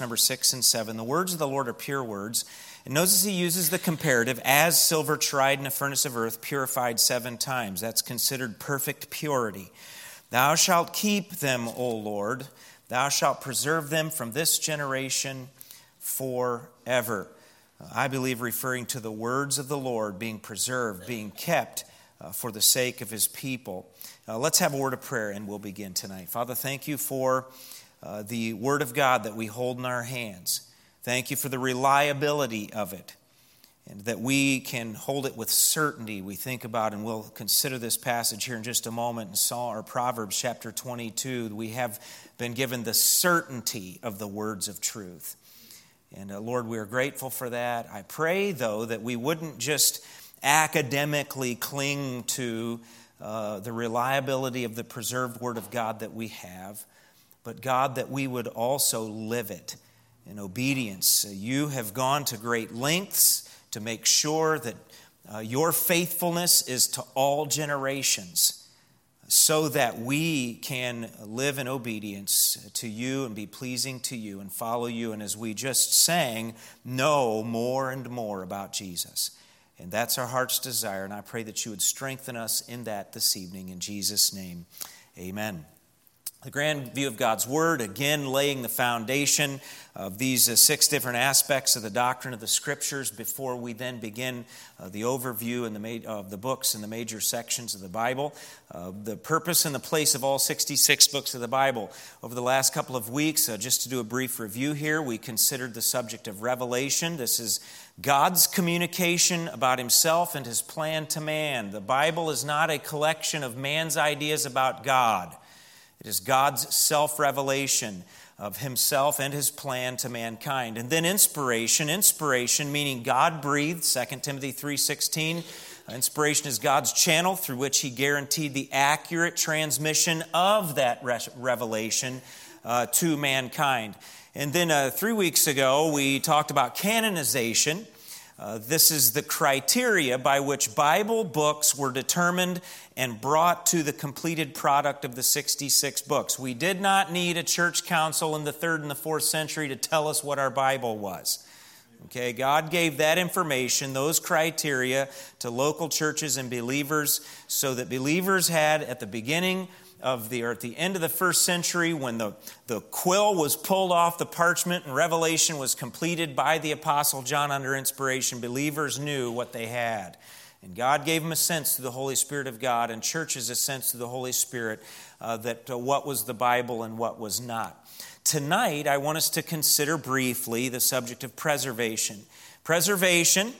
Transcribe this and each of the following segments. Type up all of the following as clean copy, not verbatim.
number 6 and 7. The words of the Lord are pure words. And notice he uses the comparative, as silver tried in a furnace of earth, purified 7 times. That's considered perfect purity. Thou shalt keep them, O Lord. Thou shalt preserve them from this generation forever. I believe referring to the words of the Lord being preserved, being kept for the sake of his people. Let's have a word of prayer and we'll begin tonight. Father, thank you for the word of God that we hold in our hands. Thank you for the reliability of it, and that we can hold it with certainty. We think about, and we'll consider this passage here in just a moment, in Psalm or Proverbs chapter 22. We have been given the certainty of the words of truth. And Lord, we are grateful for that. I pray, though, that we wouldn't just academically cling to the reliability of the preserved word of God that we have, but God, that we would also live it. In obedience, you have gone to great lengths to make sure that your faithfulness is to all generations, so that we can live in obedience to you and be pleasing to you and follow you. And as we just sang, know more and more about Jesus. And that's our heart's desire. And I pray that you would strengthen us in that this evening. In Jesus' name, amen. The grand view of God's Word, again, laying the foundation of these 6 different aspects of the doctrine of the Scriptures before we then begin the overview and of the books and the major sections of the Bible. The purpose and the place of all 66 books of the Bible. Over the last couple of weeks, just to do a brief review here, we considered the subject of Revelation. This is God's communication about himself and his plan to man. The Bible is not a collection of man's ideas about God. It is God's self-revelation of himself and his plan to mankind. And then inspiration. Inspiration meaning God-breathed, 2 Timothy 3:16. Inspiration is God's channel through which he guaranteed the accurate transmission of that revelation to mankind. And then 3 weeks ago, we talked about canonization. This is the criteria by which Bible books were determined and brought to the completed product of the 66 books. We did not need a church council in the 3rd and the 4th century to tell us what our Bible was. Okay, God gave that information, those criteria, to local churches and believers so that believers had at the beginning of the, or at the end of the 1st century, when the quill was pulled off the parchment and Revelation was completed by the Apostle John under inspiration, believers knew what they had. And God gave them a sense through the Holy Spirit of God, and churches a sense through the Holy Spirit that what was the Bible and what was not. Tonight, I want us to consider briefly the subject of preservation. Preservation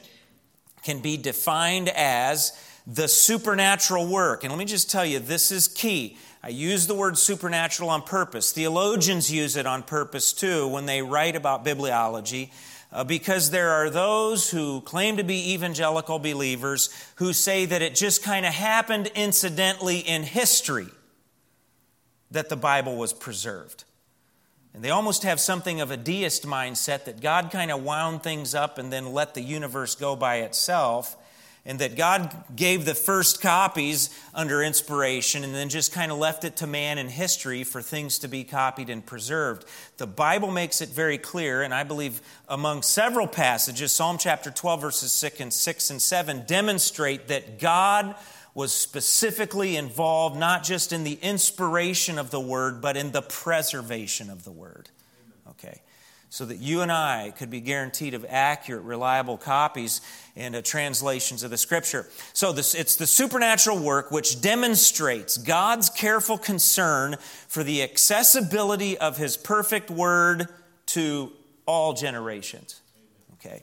can be defined as the supernatural work. And let me just tell you, this is key. I use the word supernatural on purpose. Theologians use it on purpose too when they write about bibliology, because there are those who claim to be evangelical believers who say that it just kind of happened incidentally in history that the Bible was preserved. And they almost have something of a deist mindset that God kind of wound things up and then let the universe go by itself, and that God gave the first copies under inspiration and then just kind of left it to man in history for things to be copied and preserved. The Bible makes it very clear, and I believe among several passages, Psalm chapter 12, verses 6 and 7, demonstrate that God was specifically involved not just in the inspiration of the Word, but in the preservation of the Word. Okay. So that you and I could be guaranteed of accurate, reliable copies and translations of the Scripture. So it's the supernatural work which demonstrates God's careful concern for the accessibility of His perfect Word to all generations. Okay,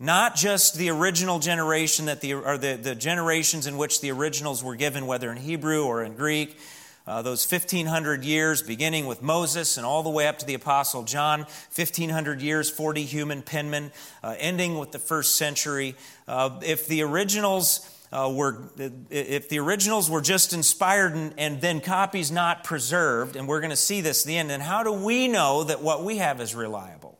not just the original generation the generations in which the originals were given, whether in Hebrew or in Greek. Those 1,500 years, beginning with Moses and all the way up to the Apostle John, 1,500 years, 40 human penmen, ending with the 1st century. If the originals were just inspired and then copies not preserved, and we're going to see this at the end, then how do we know that what we have is reliable?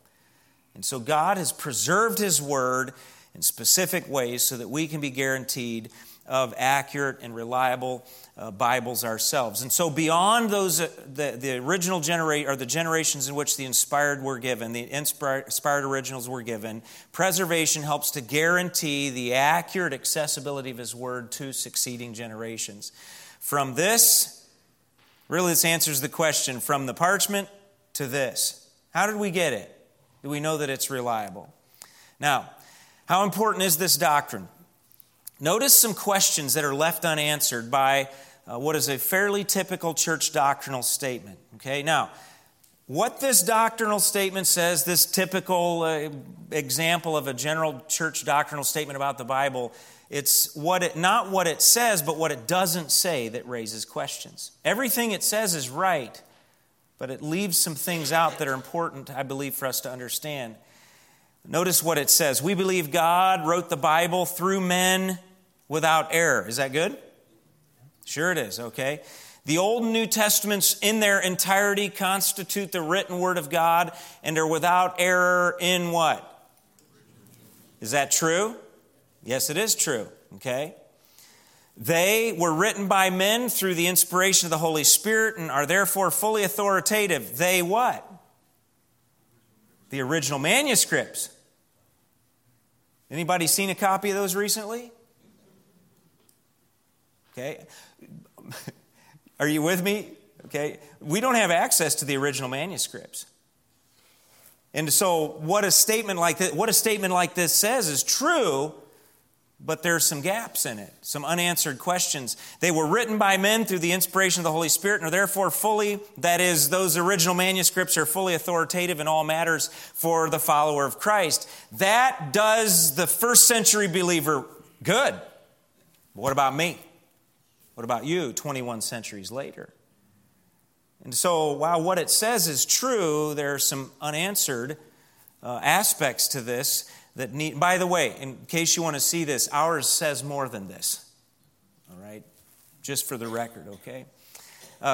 And so God has preserved His Word in specific ways so that we can be guaranteed of accurate and reliable Bibles ourselves. And so beyond those, the original generation, or the generations in which the inspired were given, the inspired originals were given, preservation helps to guarantee the accurate accessibility of His Word to succeeding generations. From this, really this answers the question, from the parchment to this. How did we get it? Do we know that it's reliable? Now, how important is this doctrine? Notice some questions that are left unanswered by what is a fairly typical church doctrinal statement. Okay, now, what this doctrinal statement says, this typical example of a general church doctrinal statement about the Bible, it's what it, not what it says, but what it doesn't say that raises questions. Everything it says is right, but it leaves some things out that are important, I believe, for us to understand. Notice what it says. We believe God wrote the Bible through men without error. Is that good? Sure it is, okay. The Old and New Testaments in their entirety constitute the written Word of God and are without error in what? Is that true? Yes, it is true, okay. They were written by men through the inspiration of the Holy Spirit and are therefore fully authoritative. They what? The original manuscripts. Anybody seen a copy of those recently? Okay. Are you with me? Okay. We don't have access to the original manuscripts. And so what a statement like this says is true, but there's some gaps in it, some unanswered questions. They were written by men through the inspiration of the Holy Spirit and are therefore fully, that is, those original manuscripts are fully authoritative in all matters for the follower of Christ. That does the first century believer good. But what about me? What about you 21 centuries later? And so while what it says is true, there are some unanswered aspects to this. That need, by the way, in case you want to see this, ours says more than this. All right? Just for the record, okay?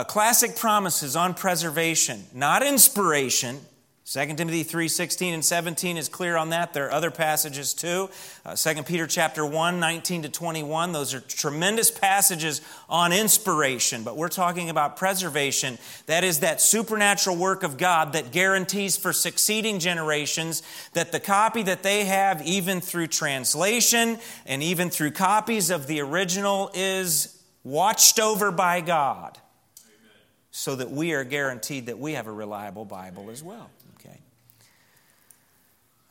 Classic promises on preservation, not inspiration. 2 Timothy 3:16 and 17 is clear on that. There are other passages too. 2 Peter chapter 1, 19 to 21. Those are tremendous passages on inspiration. But we're talking about preservation. That is that supernatural work of God that guarantees for succeeding generations that the copy that they have, even through translation and even through copies of the original, is watched over by God. So that we are guaranteed that we have a reliable Bible as well. Okay.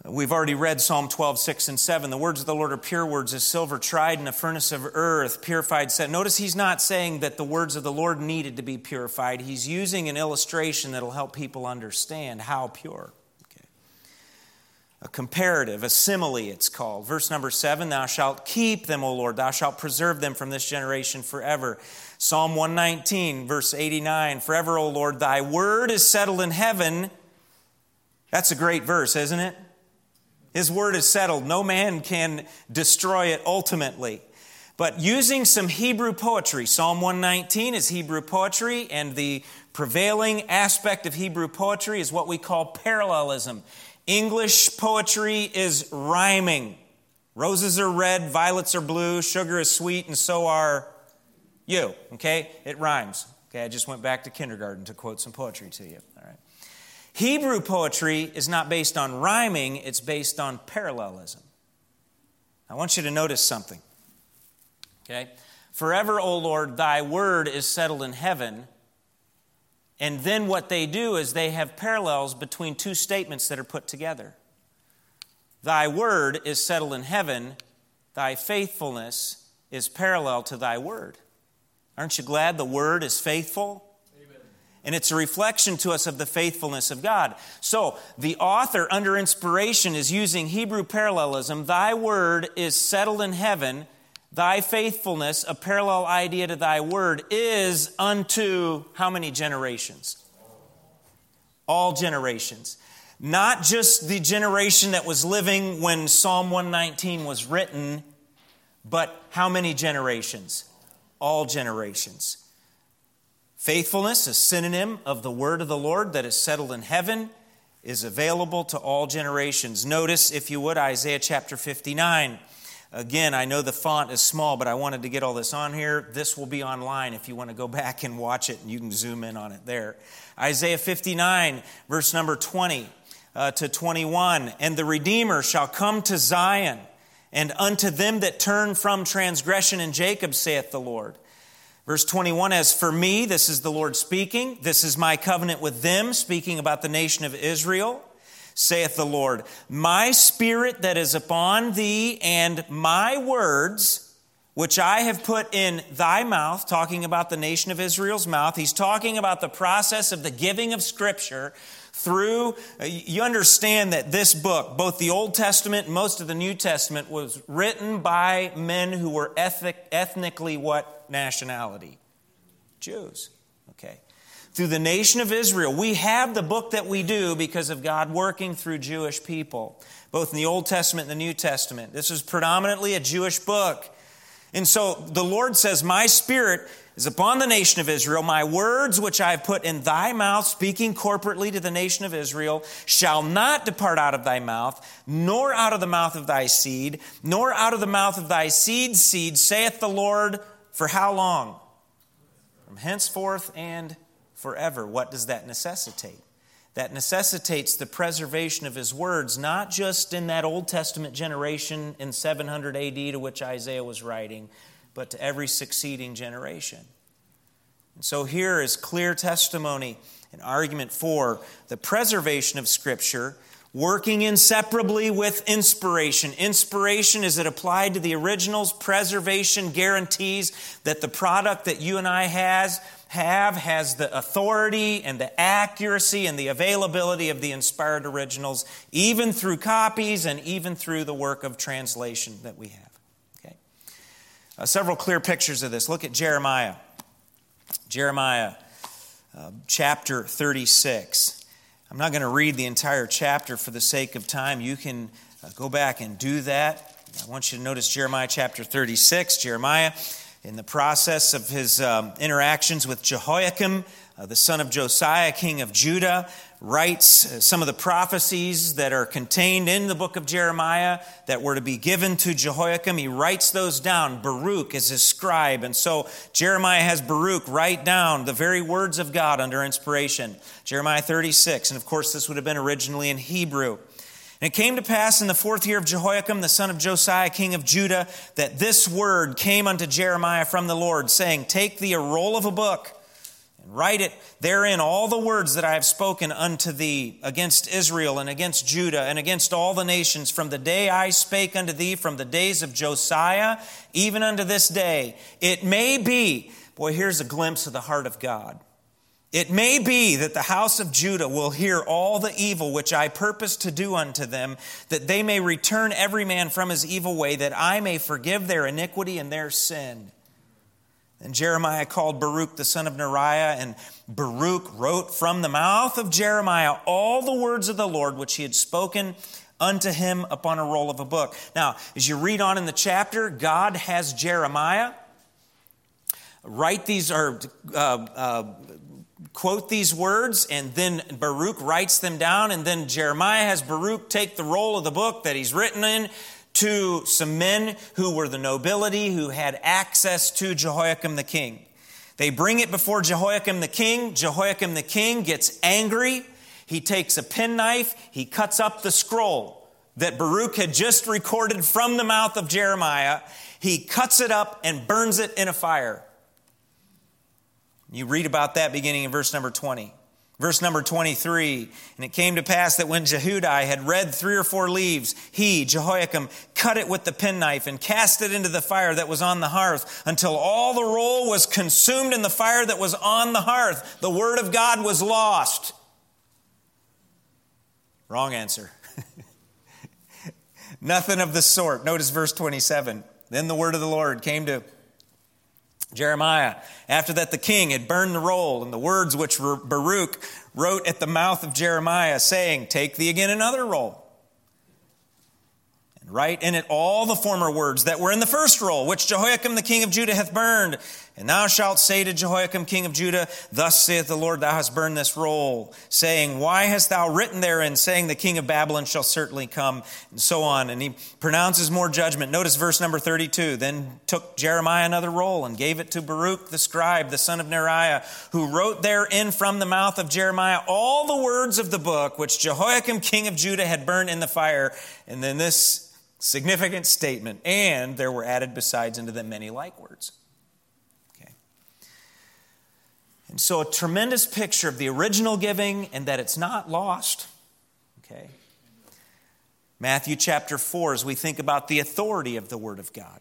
We've already read Psalm 12, 6 and 7. The words of the Lord are pure words as silver tried in a furnace of earth, purified. Notice he's not saying that the words of the Lord needed to be purified. He's using an illustration that'll help people understand how pure. Okay. A comparative, a simile it's called. Verse number 7, thou shalt keep them, O Lord. Thou shalt preserve them from this generation forever. Psalm 119, verse 89, forever, O Lord, thy word is settled in heaven. That's a great verse, isn't it? His word is settled. No man can destroy it ultimately. But using some Hebrew poetry, Psalm 119 is Hebrew poetry, and the prevailing aspect of Hebrew poetry is what we call parallelism. English poetry is rhyming. Roses are red, violets are blue, sugar is sweet, and so are you, okay? It rhymes. Okay, I just went back to kindergarten to quote some poetry to you. All right. Hebrew poetry is not based on rhyming, it's based on parallelism. I want you to notice something. Okay? Forever, O Lord, thy word is settled in heaven. And then what they do is they have parallels between two statements that are put together. Thy word is settled in heaven, thy faithfulness is parallel to thy word. Aren't you glad the Word is faithful? Amen. And it's a reflection to us of the faithfulness of God. So the author, under inspiration, is using Hebrew parallelism. Thy Word is settled in heaven. Thy faithfulness, a parallel idea to Thy Word, is unto how many generations? All generations. Not just the generation that was living when Psalm 119 was written, but how many generations? All generations. Faithfulness, a synonym of the word of the Lord that is settled in heaven, is available to all generations. Notice, if you would, Isaiah chapter 59. Again, I know the font is small, but I wanted to get all this on here. This will be online if you want to go back and watch it, and you can zoom in on it there. Isaiah 59, verse number 20 to 21. And the Redeemer shall come to Zion, and unto them that turn from transgression in Jacob, saith the Lord. Verse 21, as for me, this is the Lord speaking, this is my covenant with them, speaking about the nation of Israel, saith the Lord, my spirit that is upon thee, and my words, which I have put in thy mouth, talking about the nation of Israel's mouth. He's talking about the process of the giving of Scripture through, you understand that this book, both the Old Testament and most of the New Testament, was written by men who were ethnically what? Nationality? Jews. Okay. Through the nation of Israel. We have the book that we do because of God working through Jewish people, both in the Old Testament and the New Testament. This is predominantly a Jewish book. And so the Lord says, my spirit is upon the nation of Israel. My words, which I have put in thy mouth, speaking corporately to the nation of Israel, shall not depart out of thy mouth, nor out of the mouth of thy seed, nor out of the mouth of thy seed's seed, saith the Lord. For how long? From henceforth and forever. What does that necessitate? That necessitates the preservation of his words, not just in that Old Testament generation in 700 AD to which Isaiah was writing, but to every succeeding generation. And so here is clear testimony and argument for the preservation of Scripture, working inseparably with inspiration. Inspiration is it applied to the originals. Preservation guarantees that the product that you and I have the authority and the accuracy and the availability of the inspired originals, even through copies and even through the work of translation that we have. Okay, several clear pictures of this. Look at Jeremiah. Jeremiah chapter 36. I'm not going to read the entire chapter for the sake of time. You can go back and do that. I want you to notice Jeremiah chapter 36. Jeremiah, in the process of his interactions with Jehoiakim, the son of Josiah, king of Judah, writes some of the prophecies that are contained in the book of Jeremiah that were to be given to Jehoiakim. He writes those down. Baruch is his scribe. And so Jeremiah has Baruch write down the very words of God under inspiration. Jeremiah 36. And of course, this would have been originally in Hebrew. And it came to pass in the fourth year of Jehoiakim, the son of Josiah, king of Judah, that this word came unto Jeremiah from the Lord, saying, take thee a roll of a book, and write it therein all the words that I have spoken unto thee against Israel and against Judah and against all the nations from the day I spake unto thee, from the days of Josiah, even unto this day. It may be, boy, here's a glimpse of the heart of God. It may be that the house of Judah will hear all the evil which I purpose to do unto them, that they may return every man from his evil way, that I may forgive their iniquity and their sin. And Jeremiah called Baruch the son of Neriah, and Baruch wrote from the mouth of Jeremiah all the words of the Lord which he had spoken unto him upon a roll of a book. Now, as you read on in the chapter, God has Jeremiah write these or quote these words, and then Baruch writes them down, and then Jeremiah has Baruch take the roll of the book that he's written in to some men who were the nobility, who had access to Jehoiakim the king. They bring it before Jehoiakim the king. Jehoiakim the king gets angry. He takes a penknife. He cuts up the scroll that Baruch had just recorded from the mouth of Jeremiah. He cuts it up and burns it in a fire. You read about that beginning in verse number 20. Verse number 23, and it came to pass that when Jehudi had read 3 or 4 leaves, he, Jehoiakim, cut it with the penknife and cast it into the fire that was on the hearth until all the roll was consumed in the fire that was on the hearth. The word of God was lost. Wrong answer. Nothing of the sort. Notice verse 27. Then the word of the Lord came to Jeremiah, after that the king had burned the roll and the words which Baruch wrote at the mouth of Jeremiah, saying, take thee again another roll, and Write in it all the former words that were in the first roll, which Jehoiakim the king of Judah hath burned. And thou shalt say to Jehoiakim king of Judah, Thus saith the Lord, thou hast burned this roll, saying, Why hast thou written therein, saying, The king of Babylon shall certainly come, and so on. And he pronounces more judgment. Notice verse number 32. Then took Jeremiah another roll and gave it to Baruch the scribe, the son of Neriah, who wrote therein from the mouth of Jeremiah all the words of the book, which Jehoiakim king of Judah had burned in the fire. And then this significant statement, and there were added besides unto them many like words. Okay. And so a tremendous picture of the original giving and that it's not lost. Okay. Matthew chapter 4, as we think about the authority of the Word of God.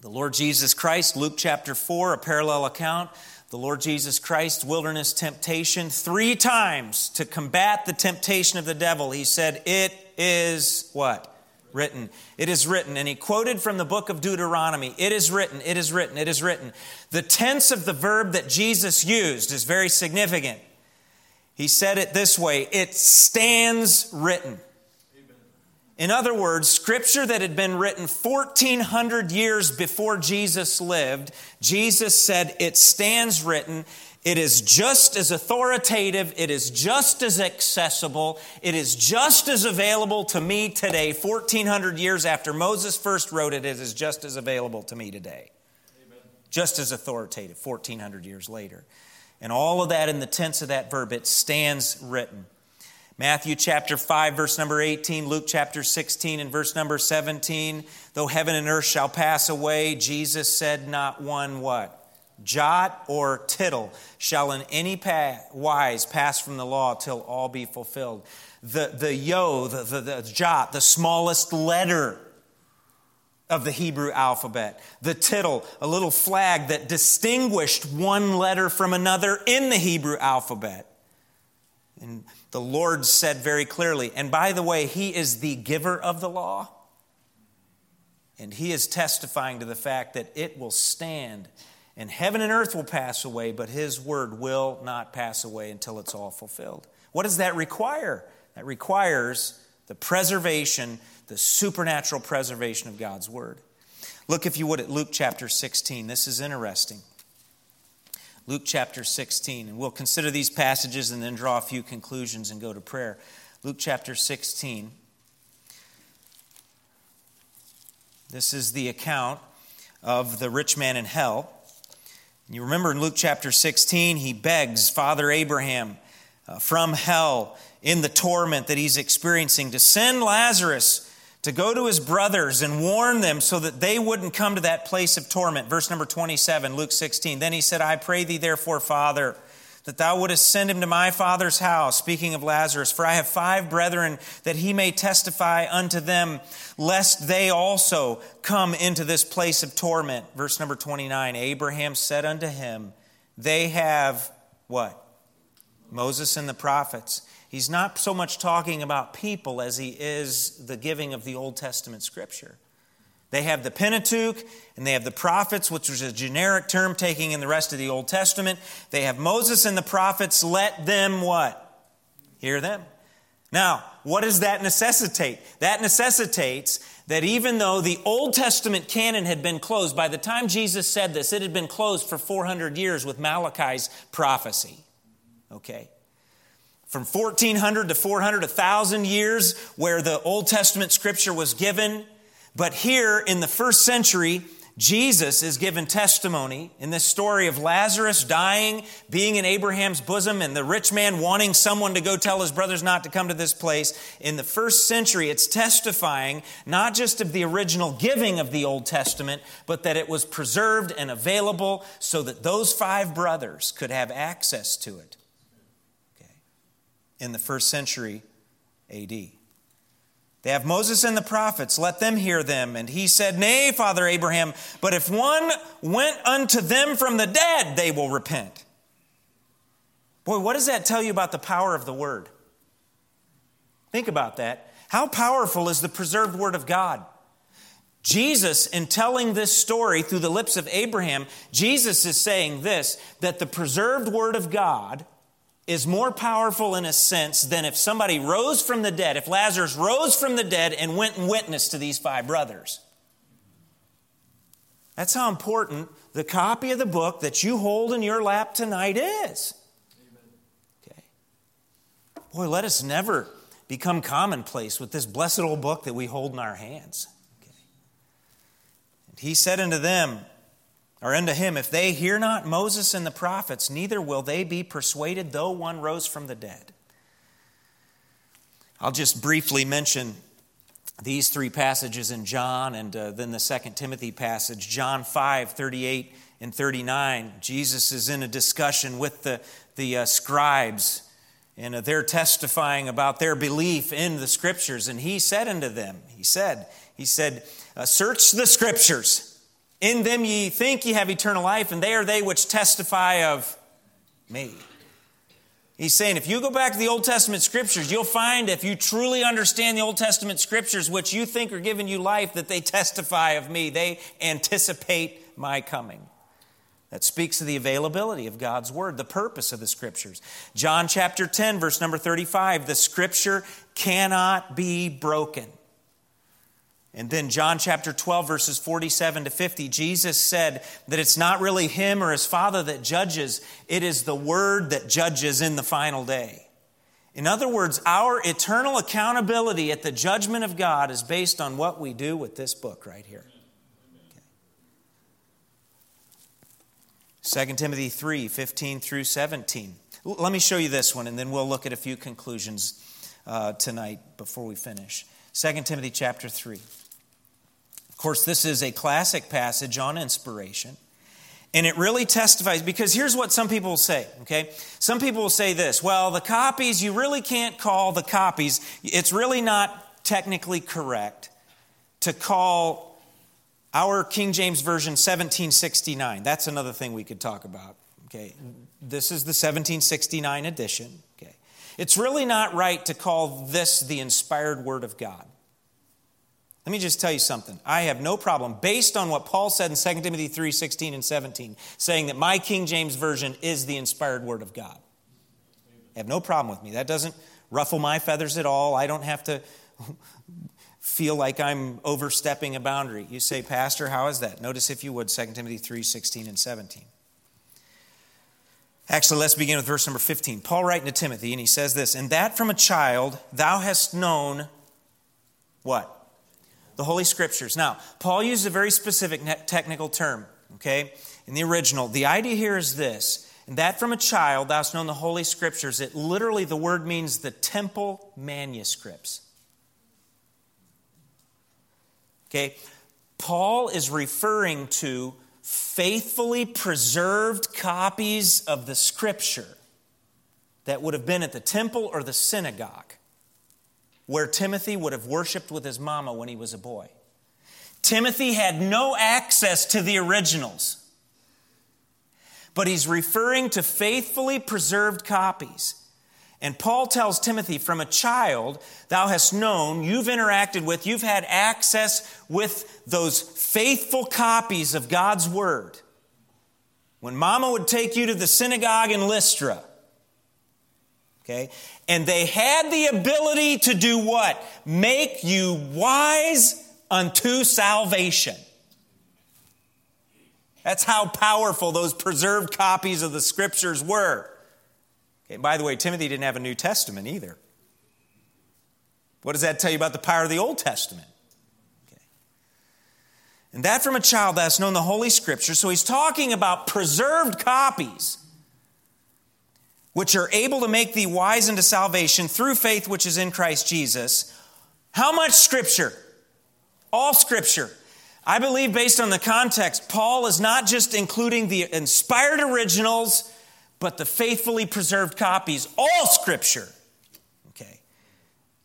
The Lord Jesus Christ, Luke chapter 4, a parallel account. The Lord Jesus Christ, wilderness temptation, 3 times to combat the temptation of the devil. He said, It is what? Written. It is written. And he quoted from the book of Deuteronomy. It is written. It is written. It is written. The tense of the verb that Jesus used is very significant. He said it this way. It stands written. Amen. In other words, scripture that had been written 1,400 years before Jesus lived, Jesus said it stands written. It is just as authoritative, it is just as accessible, it is just as available to me today, 1,400 years after Moses first wrote it, it is just as available to me today. Amen. Just as authoritative, 1,400 years later. And all of that in the tense of that verb, it stands written. Matthew chapter 5, verse number 18, Luke chapter 16 and verse number 17, though heaven and earth shall pass away, Jesus said not one what? Jot or tittle shall in any wise pass from the law till all be fulfilled. The jot, the smallest letter of the Hebrew alphabet. The tittle, a little flag that distinguished one letter from another in the Hebrew alphabet. And the Lord said very clearly, and by the way, He is the giver of the law. And He is testifying to the fact that it will stand. And heaven and earth will pass away, but His word will not pass away until it's all fulfilled. What does that require? That requires the preservation, the supernatural preservation of God's word. Look, if you would, at Luke chapter 16. This is interesting. Luke chapter 16. And we'll consider these passages and then draw a few conclusions and go to prayer. Luke chapter 16. This is the account of the rich man in hell. You remember in Luke chapter 16, he begs Father Abraham from hell in the torment that he's experiencing to send Lazarus to go to his brothers and warn them so that they wouldn't come to that place of torment. Verse number 27, Luke 16. Then he said, I pray thee therefore, Father, that thou wouldest send him to my father's house, speaking of Lazarus, for I have 5 brethren, that he may testify unto them, lest they also come into this place of torment. Verse number 29, Abraham said unto him, they have what? Moses and the prophets. He's not so much talking about people as he is the giving of the Old Testament scripture. They have the Pentateuch, and they have the prophets, which was a generic term taking in the rest of the Old Testament. They have Moses and the prophets. Let them what? Hear them. Now, what does that necessitate? That necessitates that even though the Old Testament canon had been closed, by the time Jesus said this, it had been closed for 400 years with Malachi's prophecy. Okay. From 1400 to 400, 1,000 years where the Old Testament scripture was given. But here in the first century, Jesus is given testimony in this story of Lazarus dying, being in Abraham's bosom, and the rich man wanting someone to go tell his brothers not to come to this place. In the first century, it's testifying not just of the original giving of the Old Testament, but that it was preserved and available so that those 5 brothers could have access to it. Okay. In the first century AD. They have Moses and the prophets, let them hear them. And he said, Nay, Father Abraham, but if one went unto them from the dead, they will repent. Boy, what does that tell you about the power of the Word? Think about that. How powerful is the preserved Word of God? Jesus, in telling this story through the lips of Abraham, Jesus is saying this, that the preserved Word of God is more powerful in a sense than if somebody rose from the dead, if Lazarus rose from the dead and went and witnessed to these five brothers. That's how important the copy of the book that you hold in your lap tonight is. Okay. Boy, let us never become commonplace with this blessed old book that we hold in our hands. Okay. And he said unto them, or unto him, if they hear not Moses and the prophets, neither will they be persuaded, though one rose from the dead. I'll just briefly mention these three passages in John and then the 2 Timothy passage. John 5, 38 and 39, Jesus is in a discussion with the scribes, and they're testifying about their belief in the Scriptures. And he said unto them, he said, search the Scriptures. In them ye think ye have eternal life, and they are they which testify of me. He's saying, if you go back to the Old Testament Scriptures, you'll find if you truly understand the Old Testament Scriptures, which you think are giving you life, that they testify of me. They anticipate my coming. That speaks to the availability of God's Word, the purpose of the Scriptures. John chapter 10, verse number 35, the Scripture cannot be broken. And then John chapter 12, verses 47 to 50, Jesus said that it's not really him or his Father that judges. It is the Word that judges in the final day. In other words, our eternal accountability at the judgment of God is based on what we do with this book right here. Okay. 2 Timothy 3, 15 through 17. Let me show you this one, and then we'll look at a few conclusions tonight before we finish. 2 Timothy chapter 3. Of course, this is a classic passage on inspiration, and it really testifies, because here's what some people will say, okay? Some people will say this, well, the copies, you really can't call the copies, it's really not technically correct to call our King James Version 1769. That's another thing we could talk about, okay? This is the 1769 edition, okay? It's really not right to call this the inspired Word of God. Let me just tell you something. I have no problem, based on what Paul said in 2 Timothy 3, 16 and 17, saying that my King James Version is the inspired Word of God. I have no problem with me. That doesn't ruffle my feathers at all. I don't have to feel like I'm overstepping a boundary. You say, Pastor, how is that? Notice, if you would, 2 Timothy 3, 16 and 17. Actually, let's begin with verse number 15. Paul writing to Timothy, and he says this, and that from a child thou hast known, what? The Holy Scriptures. Now, Paul used a very specific technical term, okay? In the original, the idea here is this, and that from a child thou hast known the Holy Scriptures. It literally, the word means the temple manuscripts. Okay? Paul is referring to faithfully preserved copies of the Scripture that would have been at the temple or the synagogue, where Timothy would have worshiped with his mama when he was a boy. Timothy had no access to the originals, but he's referring to faithfully preserved copies. And Paul tells Timothy, from a child thou hast known, you've interacted with, you've had access with those faithful copies of God's Word. When mama would take you to the synagogue in Lystra, okay, and they had the ability to do what? Make you wise unto salvation. That's how powerful those preserved copies of the Scriptures were. Okay, by the way, Timothy didn't have a New Testament either. What does that tell you about the power of the Old Testament? Okay. And that from a child that's known the Holy Scripture. So he's talking about preserved copies, which are able to make thee wise unto salvation through faith which is in Christ Jesus. How much Scripture? All Scripture. I believe, based on the context, Paul is not just including the inspired originals, but the faithfully preserved copies. All Scripture, okay,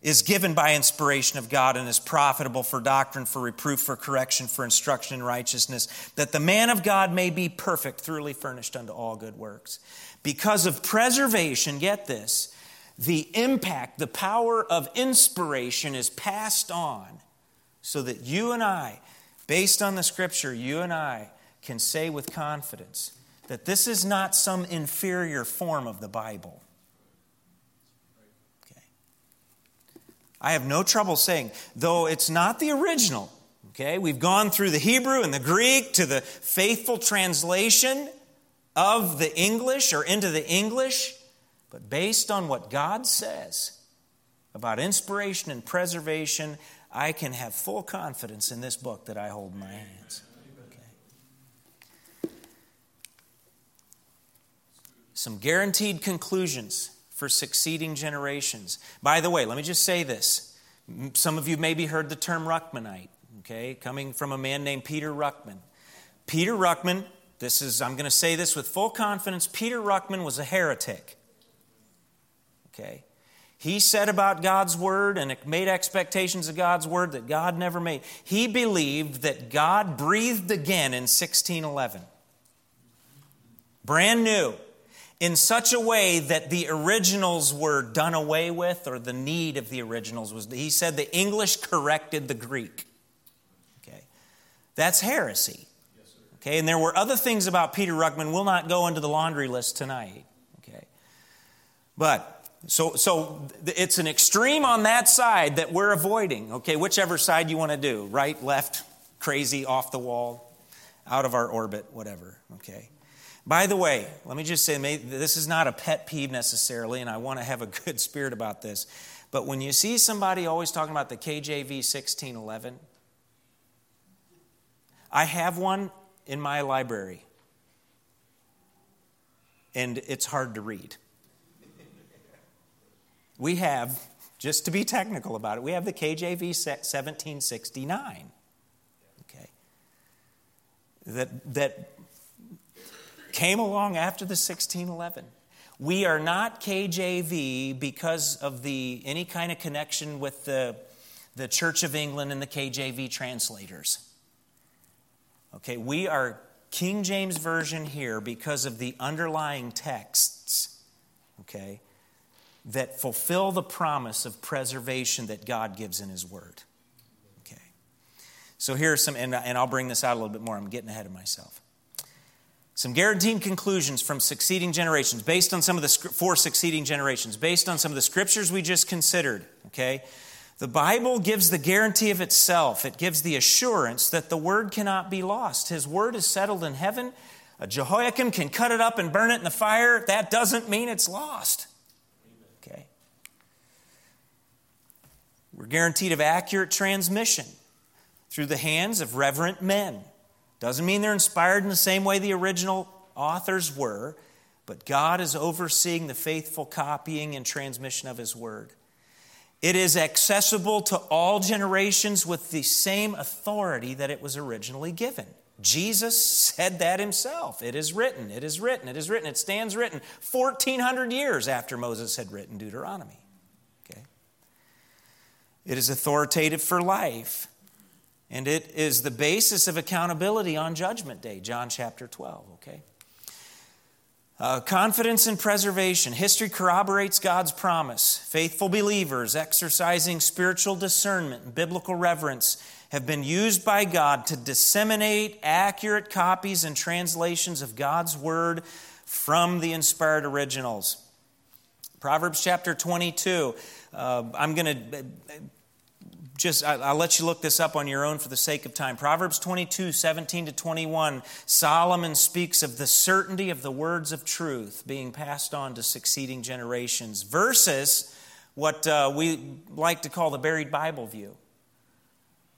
is given by inspiration of God and is profitable for doctrine, for reproof, for correction, for instruction in righteousness, that the man of God may be perfect, thoroughly furnished unto all good works. Because of preservation, get this, the impact, the power of inspiration is passed on so that you and I, based on the Scripture, you and I can say with confidence that this is not some inferior form of the Bible. I have no trouble saying, though it's not the original. Okay, we've gone through the Hebrew and the Greek to the faithful translation of the English or into the English, but based on what God says about inspiration and preservation, I can have full confidence in this book that I hold in my hands. Okay. Some guaranteed conclusions for succeeding generations. By the way, let me just say this. Some of you maybe heard the term Ruckmanite, okay, coming from a man named Peter Ruckman. Peter Ruckman, I'm going to say this with full confidence, Peter Ruckman was a heretic. Okay. He said about God's Word and made expectations of God's Word that God never made. He believed that God breathed again in 1611. Brand new. In such a way that the originals were done away with, or the need of the originals was. He said the English corrected the Greek. Okay. That's heresy. Okay. And there were other things about Peter Ruckman. We'll not go into the laundry list tonight. Okay. But So it's an extreme on that side that we're avoiding, okay? Whichever side you want to do, right, left, crazy, off the wall, out of our orbit, whatever, okay? By the way, let me just say, this is not a pet peeve necessarily, and I want to have a good spirit about this, but when you see somebody always talking about the KJV 1611, I have one in my library, and it's hard to read. We have, just to be technical about it, we have the KJV 1769. Okay, that came along after the 1611. We are not KJV because of any kind of connection with the Church of England and the KJV translators. Okay, we are King James Version here because of the underlying texts. Okay. That fulfill the promise of preservation that God gives in His Word. Okay. So here are some, and I'll bring this out a little bit more. I'm getting ahead of myself. Some guaranteed conclusions from succeeding generations, based on some of the four succeeding generations, based on some of the scriptures we just considered. Okay. The Bible gives the guarantee of itself. It gives the assurance that the Word cannot be lost. His Word is settled in heaven. A Jehoiakim can cut it up and burn it in the fire. That doesn't mean it's lost. We're guaranteed of accurate transmission through the hands of reverent men. Doesn't mean they're inspired in the same way the original authors were, but God is overseeing the faithful copying and transmission of His Word. It is accessible to all generations with the same authority that it was originally given. Jesus said that Himself. It is written, it is written, it is written. It stands written 1,400 years after Moses had written Deuteronomy. It is authoritative for life, and it is the basis of accountability on Judgment Day, John chapter 12, okay? Confidence in preservation. History corroborates God's promise. Faithful believers exercising spiritual discernment and biblical reverence have been used by God to disseminate accurate copies and translations of God's Word from the inspired originals. Proverbs chapter 22. I'm going to just, I'll let you look this up on your own for the sake of time. Proverbs 22, 17 to 21, Solomon speaks of the certainty of the words of truth being passed on to succeeding generations versus what we like to call the buried Bible view.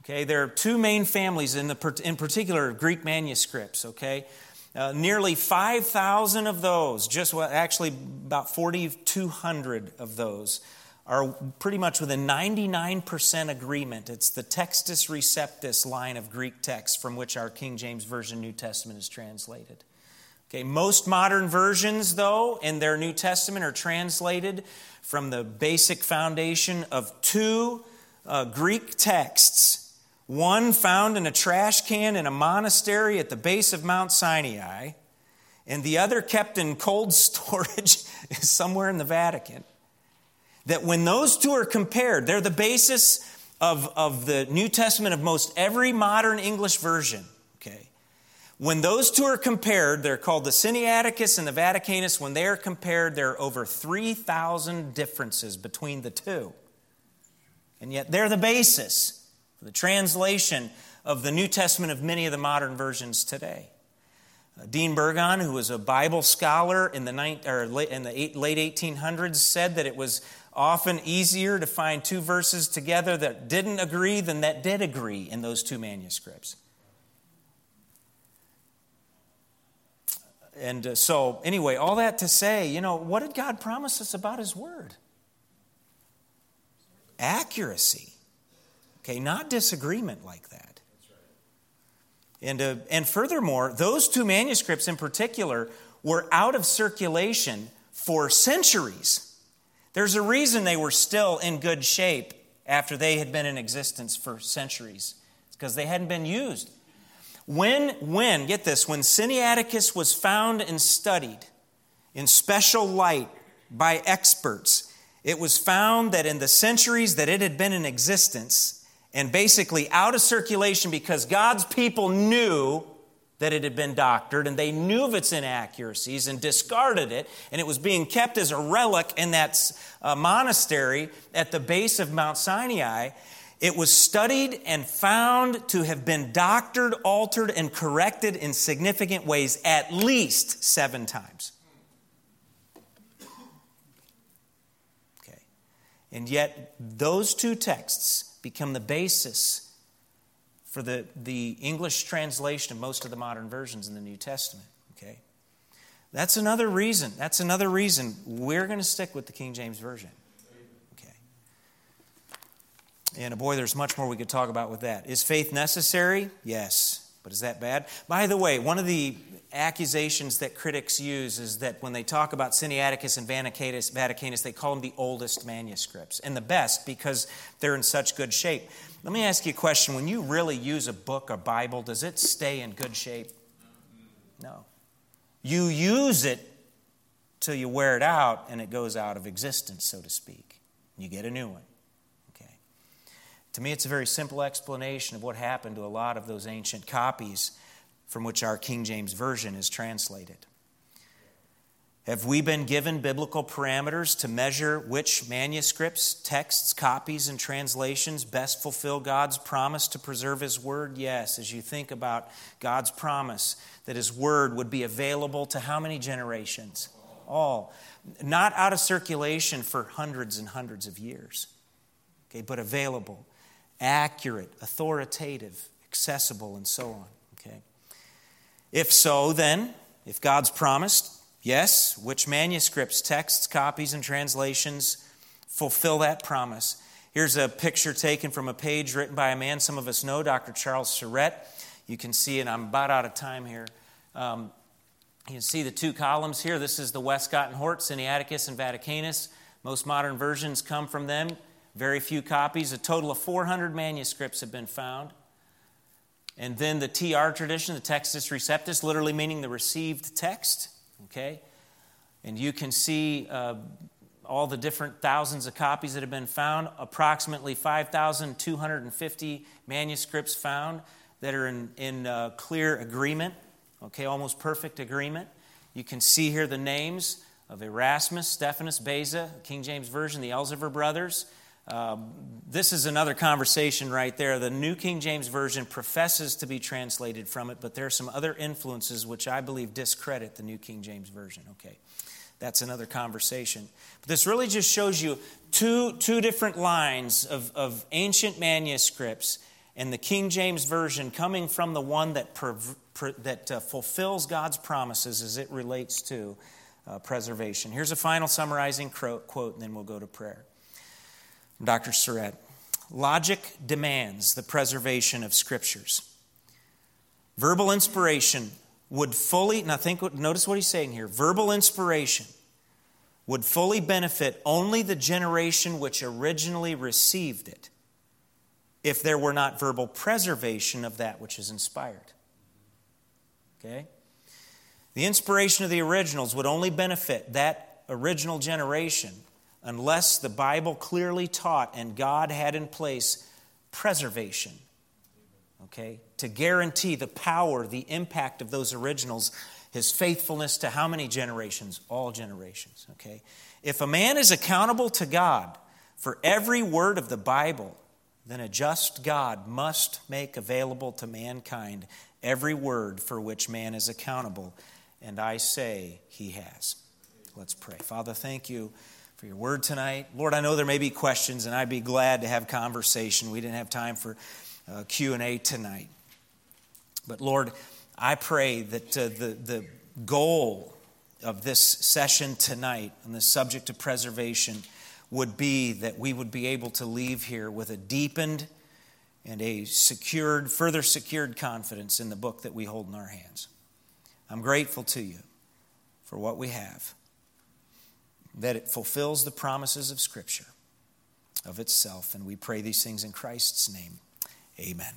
Okay, there are two main families in particular Greek manuscripts, okay? Nearly 5,000 of those, about 4,200 of those are pretty much within 99% agreement. It's the Textus Receptus line of Greek text from which our King James Version New Testament is translated. Okay, most modern versions, though, in their New Testament are translated from the basic foundation of two Greek texts. One found in a trash can in a monastery at the base of Mount Sinai, and the other kept in cold storage somewhere in the Vatican. That when those two are compared, they're the basis of the New Testament of most every modern English version. Okay. When those two are compared, they're called the Sinaiticus and the Vaticanus. When they are compared, there are over 3,000 differences between the two. And yet they're the basis for the translation of the New Testament of many of the modern versions today. Dean Burgon, who was a Bible scholar in the late 1800s, said that it was often easier to find two verses together that didn't agree than that did agree in those two manuscripts. And so, anyway, all that to say, what did God promise us about His Word? Accuracy. Okay, not disagreement like that. And furthermore, those two manuscripts in particular were out of circulation for centuries. There's a reason they were still in good shape after they had been in existence for centuries. It's because they hadn't been used. When Sinaiticus was found and studied in special light by experts, it was found that in the centuries that it had been in existence and basically out of circulation because God's people knew that it had been doctored and they knew of its inaccuracies and discarded it, and it was being kept as a relic in that monastery at the base of Mount Sinai. It was studied and found to have been doctored, altered, and corrected in significant ways at least 7 times. Okay. And yet, those two texts become the basis for the English translation of most of the modern versions in the New Testament. Okay. That's another reason. We're going to stick with the King James Version. And boy, there's much more we could talk about with that. Is faith necessary? Yes. But is that bad? By the way, one of the accusations that critics use is that when they talk about Sinaiticus and Vaticanus, they call them the oldest manuscripts and the best because they're in such good shape. Let me ask you a question. When you really use a book or Bible, does it stay in good shape? No. You use it till you wear it out and it goes out of existence, so to speak. You get a new one. To me, it's a very simple explanation of what happened to a lot of those ancient copies from which our King James Version is translated. Have we been given biblical parameters to measure which manuscripts, texts, copies, and translations best fulfill God's promise to preserve His Word? Yes, as you think about God's promise that His Word would be available to how many generations? All. Not out of circulation for hundreds and hundreds of years, okay, but available. Accurate, authoritative, accessible, and so on. Okay. If so, then, if God's promised, yes, which manuscripts, texts, copies, and translations fulfill that promise? Here's a picture taken from a page written by a man some of us know, Dr. Charles Sorette. You can see, and I'm about out of time here, you can see the two columns here. This is the Westcott and Hort, Sinaiticus and Vaticanus. Most modern versions come from them. Very few copies. A total of 400 manuscripts have been found. And then the TR tradition, the Textus Receptus, literally meaning the received text. Okay? And you can see all the different thousands of copies that have been found. Approximately 5,250 manuscripts found that are in clear agreement. Okay, almost perfect agreement. You can see here the names of Erasmus, Stephanus, Beza, King James Version, the Elzevir brothers. This is another conversation right there. The New King James Version professes to be translated from it, but there are some other influences which I believe discredit the New King James Version. Okay, that's another conversation. But this really just shows you two different lines of ancient manuscripts and the King James Version coming from the one that fulfills God's promises as it relates to preservation. Here's a final summarizing quote, and then we'll go to prayer. Dr. Sorette, logic demands the preservation of scriptures. Verbal inspiration would fully, notice what he's saying here, verbal inspiration would fully benefit only the generation which originally received it if there were not verbal preservation of that which is inspired. Okay? The inspiration of the originals would only benefit that original generation unless the Bible clearly taught and God had in place preservation, okay, to guarantee the power, the impact of those originals, His faithfulness to how many generations? All generations, okay. If a man is accountable to God For every word of the Bible, then a just God must make available to mankind every word for which man is accountable. And I say he has. Let's pray. Father, thank you for your word tonight. Lord, I know there may be questions, and I'd be glad to have conversation. We didn't have time for Q&A tonight. But Lord, I pray that the goal of this session tonight on the subject of preservation would be that we would be able to leave here with a deepened and a further secured confidence in the book that we hold in our hands. I'm grateful to you for what we have, that it fulfills the promises of Scripture, of itself. And we pray these things in Christ's name. Amen.